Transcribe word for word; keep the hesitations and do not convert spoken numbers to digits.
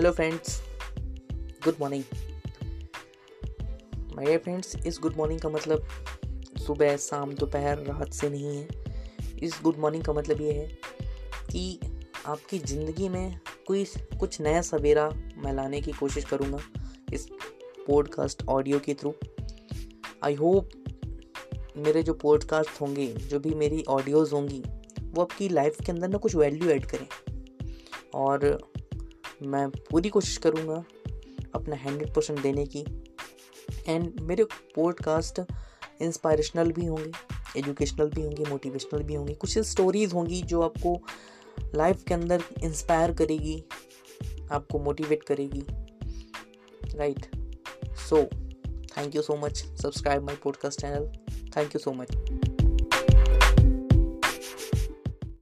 Hello friends, good morning. My dear friends, इस good morning का मतलब सुबह, शाम, दोपहर, रात से नहीं है। इस गुड मॉर्निंग का मतलब ये है कि आपकी ज़िंदगी में कोई कुछ नया सवेरा मैं लाने की कोशिश करूँगा इस पॉडकास्ट ऑडियो के थ्रू। आई होप मेरे जो पॉडकास्ट होंगे, जो भी मेरी ऑडियोज़ होंगी, वो आपकी लाइफ के अंदर ना कुछ वैल्यू ऐड करें। और मैं पूरी कोशिश करूँगा अपना हंड्रेड परसेंट देने की। एंड मेरे पॉडकास्ट इंस्पायरेशनल भी होंगे, एजुकेशनल भी होंगे, मोटिवेशनल भी होंगे। कुछ स्टोरीज़ होंगी जो आपको लाइफ के अंदर इंस्पायर करेगी, आपको मोटिवेट करेगी, right. So thank you so much, subscribe my podcast channel. Thank you so much.